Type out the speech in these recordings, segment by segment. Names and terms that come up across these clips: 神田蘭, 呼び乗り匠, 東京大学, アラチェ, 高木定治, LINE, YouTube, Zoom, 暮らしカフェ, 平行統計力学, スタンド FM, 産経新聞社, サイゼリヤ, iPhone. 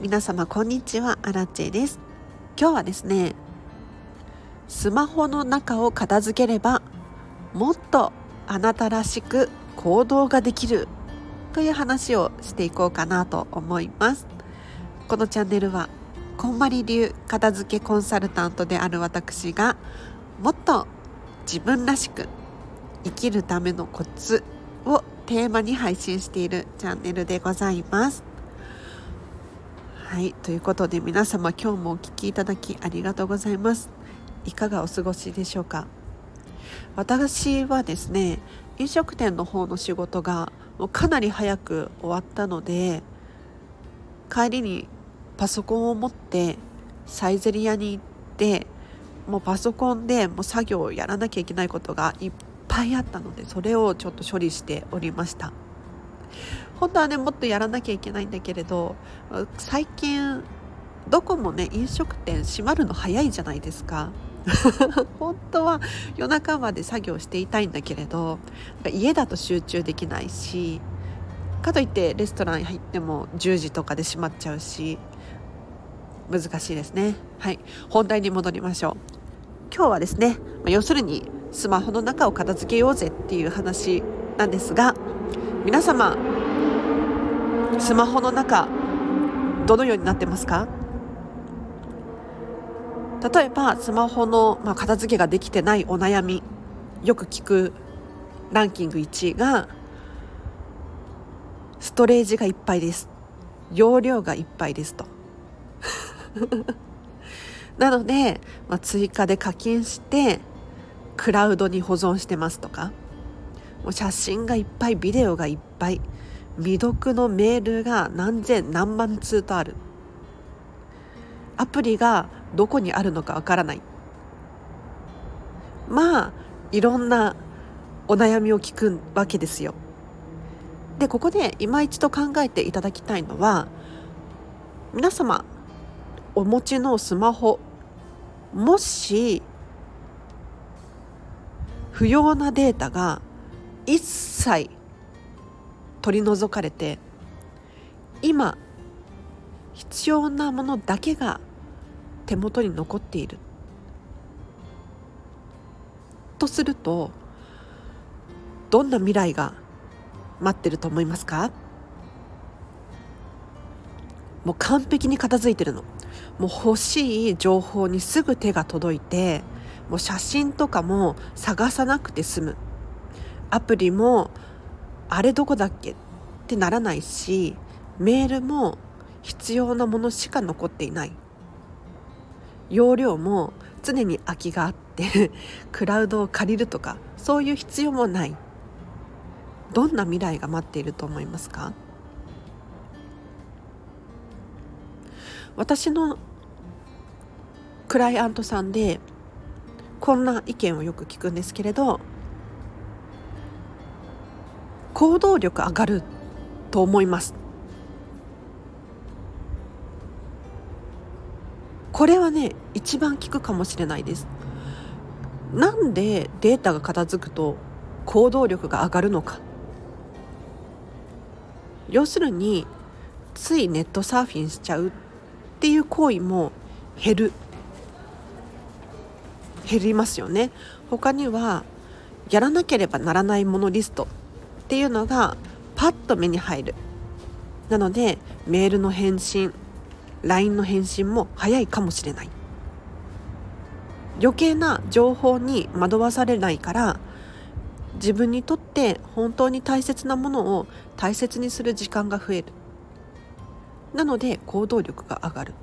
皆様こんにちは、アラチェです。今日はですね、スマホの中を片付ければもっとあなたらしく行動ができるという話をしていこうかなと思います。このチャンネルはこんまり流片付けコンサルタントである私が、もっと自分らしく生きるためのコツをテーマに配信しているチャンネルでございます。はい、ということで皆様、今日もお聞きいただきありがとうございます。いかがお過ごしでしょうか。私はですね、飲食店の方の仕事がもうかなり早く終わったので、帰りにパソコンを持ってサイゼリヤに行って、もうパソコンでもう作業をやらなきゃいけないことがいっぱいあったので、それをちょっと処理しておりました。本当はね、もっとやらなきゃいけないんだけれど、最近どこもね、飲食店閉まるの早いじゃないですか本当は夜中まで作業していたいんだけれど、家だと集中できないし、かといってレストランに入っても10時とかで閉まっちゃうし、難しいですね。はい、本題に戻りましょう。今日はですね、要するにスマホの中を片付けようぜっていう話なんですが、皆様スマホの中どのようになってますか？例えばスマホの、片付けができてないお悩み、よく聞くランキング1位がストレージがいっぱいです、容量がいっぱいですとなので、追加で課金してクラウドに保存してますとか、もう写真がいっぱい、ビデオがいっぱい、未読のメールが何千何万通とある、アプリがどこにあるのかわからない、いろんなお悩みを聞くわけですよ。で、ここで今一度考えていただきたいのは、皆様お持ちのスマホ、もし不要なデータが一切取り除かれて、今必要なものだけが手元に残っているとすると、どんな未来が待ってると思いますか？もう完璧に片付いてるの。もう欲しい情報にすぐ手が届いて、もう写真とかも探さなくて済む。アプリもあれどこだっけってならないし、メールも必要なものしか残っていない。容量も常に空きがあってクラウドを借りるとかそういう必要もない。どんな未来が待っていると思いますか？私のクライアントさんでこんな意見をよく聞くんですけれど、行動力上がると思います。これはね、一番効くかもしれないです。なんでデータが片付くと行動力が上がるのか。要するについネットサーフィンしちゃうっていう行為も減りますよね。他にはやらなければならないものリストっていうのがパッと目に入る。なのでメールの返信、 LINE の返信も早いかもしれない。余計な情報に惑わされないから、自分にとって本当に大切なものを大切にする時間が増える。なので行動力が上がる。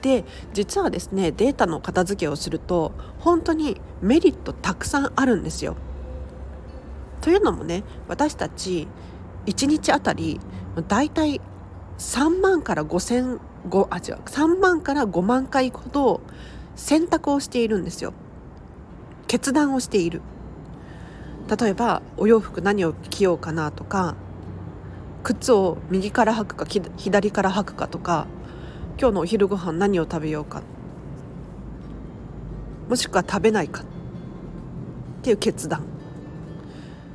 で、実はですね、データの片付けをすると本当にメリットたくさんあるんですよ。というのもね、私たち1日あたりだいたい3万から5万回ほど選択をしているんですよ。決断をしている。例えばお洋服何を着ようかなとか、靴を右から履くか左から履くかとか、今日のお昼ご飯何を食べようか、もしくは食べないかっていう決断、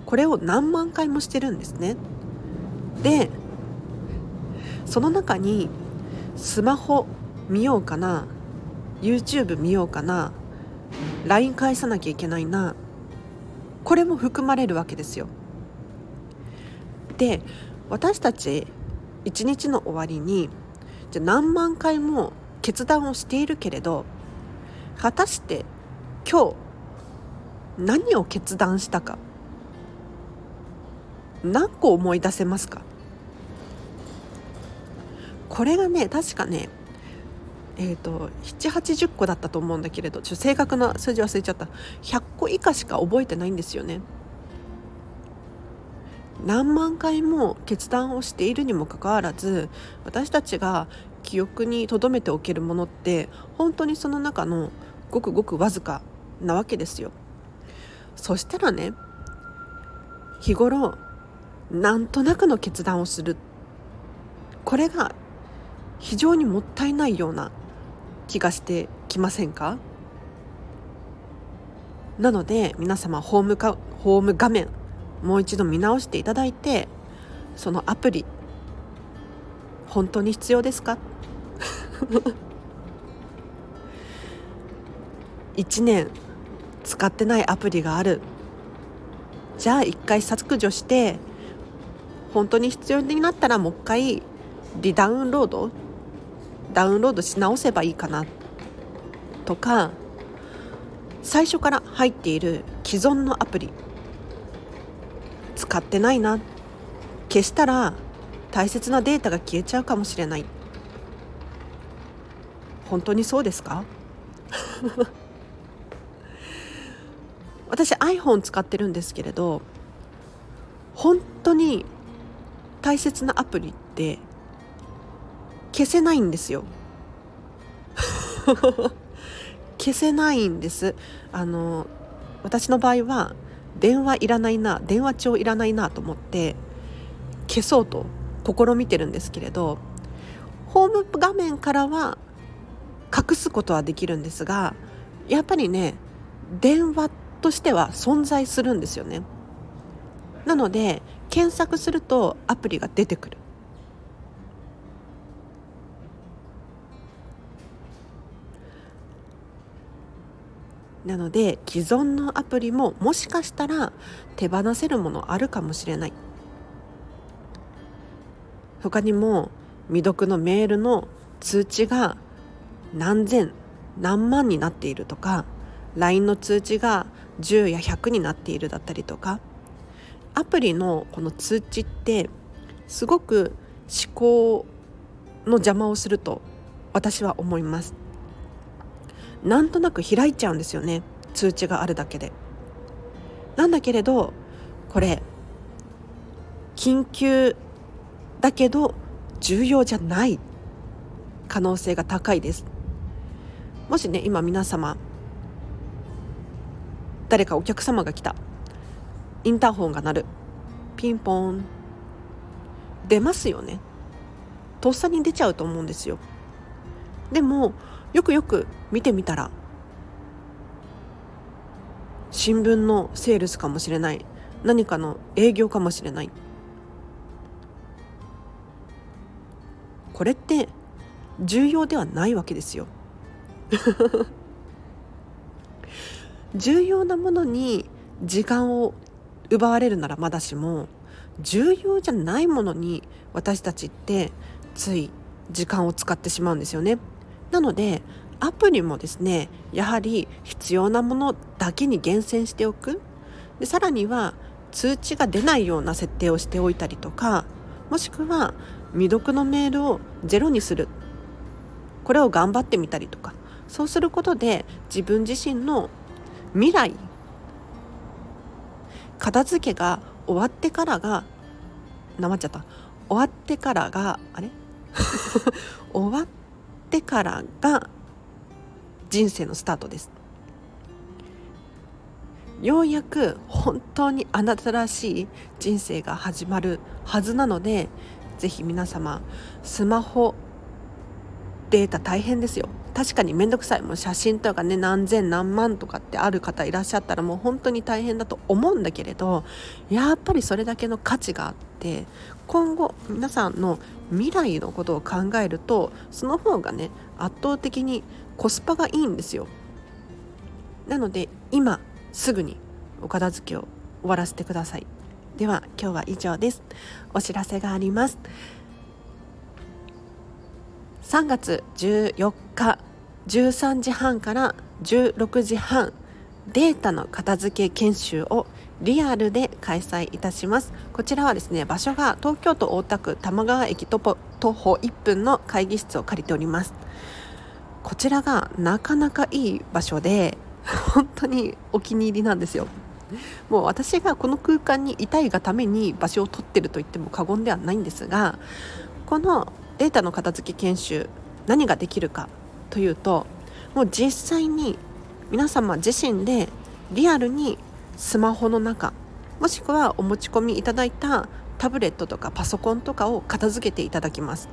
これを何万回もしてるんですね。で、その中にスマホ見ようかな、 YouTube 見ようかな、 LINE 返さなきゃいけないな、これも含まれるわけですよ。で、私たち一日の終わりにじゃあ何万回も決断をしているけれど、果たして今日何を決断したか、何個思い出せますか？これがね、確かね、7、80個だったと思うんだけれど、正確な数字忘れちゃった。100個以下しか覚えてないんですよね。何万回も決断をしているにもかかわらず、私たちが記憶に留めておけるものって本当にその中のごくごくわずかなわけですよ。そしたらね、日頃なんとなくの決断をする、これが非常にもったいないような気がしてきませんか？なので皆様、ホーム画面もう一度見直していただいて、そのアプリ本当に必要ですか？1年使ってないアプリがある、じゃあ一回削除して、本当に必要になったらもう一回リダウンロードし直せばいいかなとか、最初から入っている既存のアプリ使ってないな、消したら大切なデータが消えちゃうかもしれない、本当にそうですか？私 iPhone 使ってるんですけれど、本当に大切なアプリって消せないんですよ。消せないんです。私の場合は電話いらないな、電話帳いらないなと思って消そうと試みてるんですけれど、ホーム画面からは隠すことはできるんですが、やっぱりね、電話としては存在するんですよね。なので検索するとアプリが出てくる。なので既存のアプリももしかしたら手放せるものあるかもしれない。他にも未読のメールの通知が何千何万になっているとか、 LINE の通知が10や100になっているだったりとか、アプリのこの通知ってすごく思考の邪魔をすると私は思います。なんとなく開いちゃうんですよね、通知があるだけで。なんだけれど、これ緊急だけど重要じゃない可能性が高いです。もしね、今皆様、誰かお客様が来た、インターホンが鳴る、ピンポン、出ますよね。とっさに出ちゃうと思うんですよ。でもよくよく見てみたら、新聞のセールスかもしれない、何かの営業かもしれない。これって重要ではないわけですよ。重要なものに時間を奪われるならまだしも、重要じゃないものに私たちってつい時間を使ってしまうんですよね。なのでアプリもですね、やはり必要なものだけに厳選しておく。で、さらには通知が出ないような設定をしておいたりとか、もしくは未読のメールをゼロにする、これを頑張ってみたりとか、そうすることで自分自身の未来、片付けが終わってからが、終わってからが、終わってからが人生のスタートです。ようやく本当にあなたらしい人生が始まるはずなので、ぜひ皆様、スマホデータ大変ですよ。確かにめんどくさい。もう写真とかね、何千何万とかってある方いらっしゃったらもう本当に大変だと思うんだけれど、やっぱりそれだけの価値があって、今後皆さんの未来のことを考えるとその方がね圧倒的にコスパがいいんですよ。なので今すぐにお片付けを終わらせてください。では今日は以上です。お知らせがあります。3月14日13時半から16時半データの片付け研修をリアルで開催いたします。こちらはですね、場所が東京都大田区玉川駅徒歩1分の会議室を借りております。こちらがなかなかいい場所で本当にお気に入りなんですよ。もう私がこの空間にいたいがために場所を取ってると言っても過言ではないんですが、このデータの片付け研修何ができるかというと、もう実際に皆様自身でリアルにスマホの中、もしくはお持ち込みいただいたタブレットとかパソコンとかを片付けていただきます。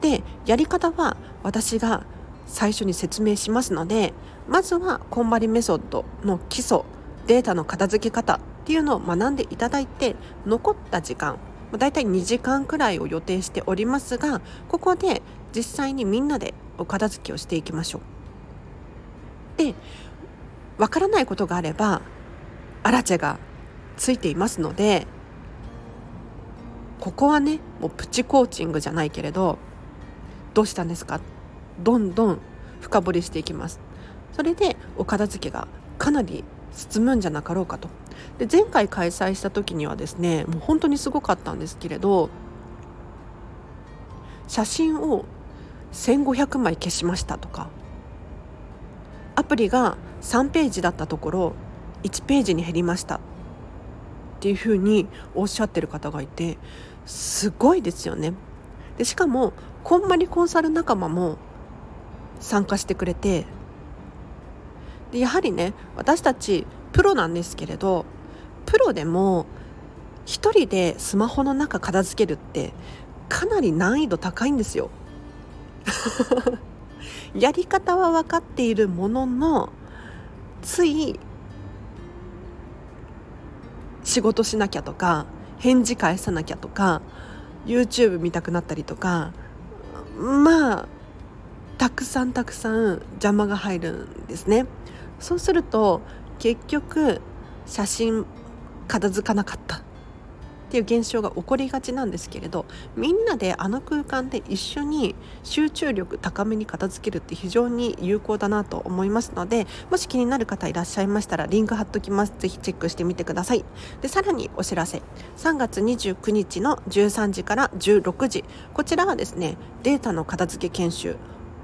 で、やり方は私が最初に説明しますので、まずはこんまりメソッドの基礎、データの片付け方っていうのを学んでいただいて、残った時間だいたい2時間くらいを予定しておりますが、ここで実際にみんなでお片付けをしていきましょう。で、わからないことがあればアラチェがついていますので、ここはねもうプチコーチングじゃないけれど、どうしたんですか、どんどん深掘りしていきます。それでお片付けがかなり進むんじゃなかろうかと。で、前回開催した時にはですね、もう本当にすごかったんですけれど、写真を1500枚消しましたとか、アプリが3ページだったところ1ページに減りましたっていうふうにおっしゃってる方がいて、すごいですよね。で、しかもこんまりコンサル仲間も参加してくれて、でやはりね、私たちプロなんですけれど、プロでも一人でスマホの中片付けるってかなり難易度高いんですよ。やり方は分かっているものの、つい仕事しなきゃとか返事返さなきゃとか YouTube 見たくなったりとか、まあたくさん邪魔が入るんですね。そうすると結局写真片付かなかったっていう現象が起こりがちなんですけれど、みんなであの空間で一緒に集中力高めに片付けるって非常に有効だなと思いますので、もし気になる方いらっしゃいましたらリンク貼っときます。ぜひチェックしてみてください。で、さらにお知らせ、3月29日の13時から16時、こちらはですね、データの片付け研修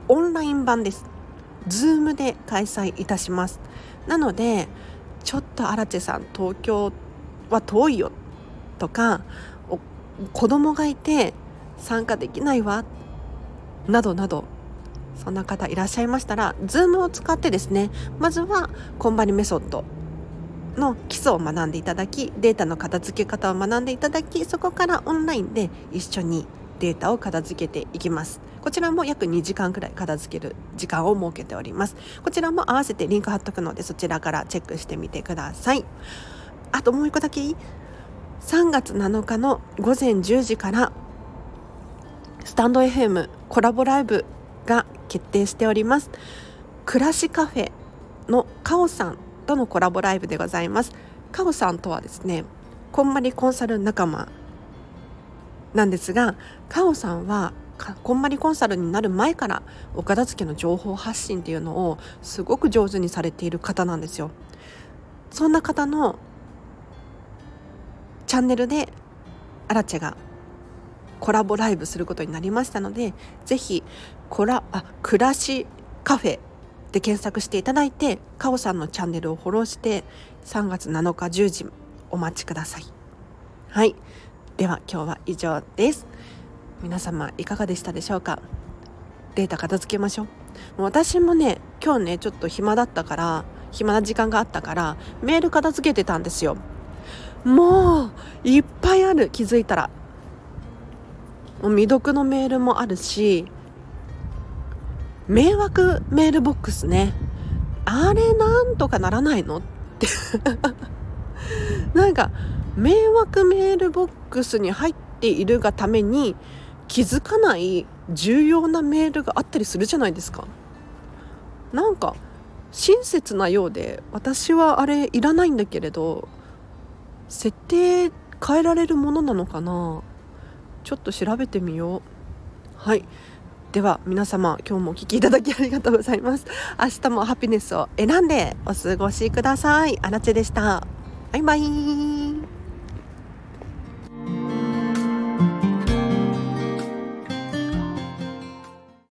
オンライン版です。 Zoom で開催いたします。なのでちょっとアラチェさん東京は遠いよとか、子供がいて参加できないわなどなど、そんな方いらっしゃいましたら Zoom を使ってですね、まずはこんばりメソッドの基礎を学んでいただき、データの片付け方を学んでいただき、そこからオンラインで一緒にデータを片付けていきます。こちらも約2時間くらい片付ける時間を設けております。こちらも合わせてリンク貼っとくので、そちらからチェックしてみてください。あともう一個だけ、3月7日の午前10時からスタンド FM コラボライブが決定しております。暮らしカフェのカオさんとのコラボライブでございます。カオさんとはですね、こんまりコンサル仲間なんですが、カオさんはこんまりコンサルになる前からお片付けの情報発信っていうのをすごく上手にされている方なんですよ。そんな方のチャンネルでアラチェがコラボライブすることになりましたので、ぜひ暮らしカフェで検索していただいて、カオさんのチャンネルをフォローして3月7日10時お待ちください。はい、では今日は以上です。皆様いかがでしたでしょうか。データ片付けましょう。私もね、今日ねちょっと暇な時間があったからメール片付けてたんですよ。もういっぱいある。気づいたらもう未読のメールもあるし、迷惑メールボックスね、あれなんとかならないのってなんか迷惑メールボックスに入っているがために気づかない重要なメールがあったりするじゃないですか。なんか親切なようで私はあれいらないんだけれど、設定変えられるものなのかな、ちょっと調べてみよう。はい、では皆様、今日もお聞きいただきありがとうございます。明日もハピネスを選んでお過ごしください。あなちでした。バイバイ。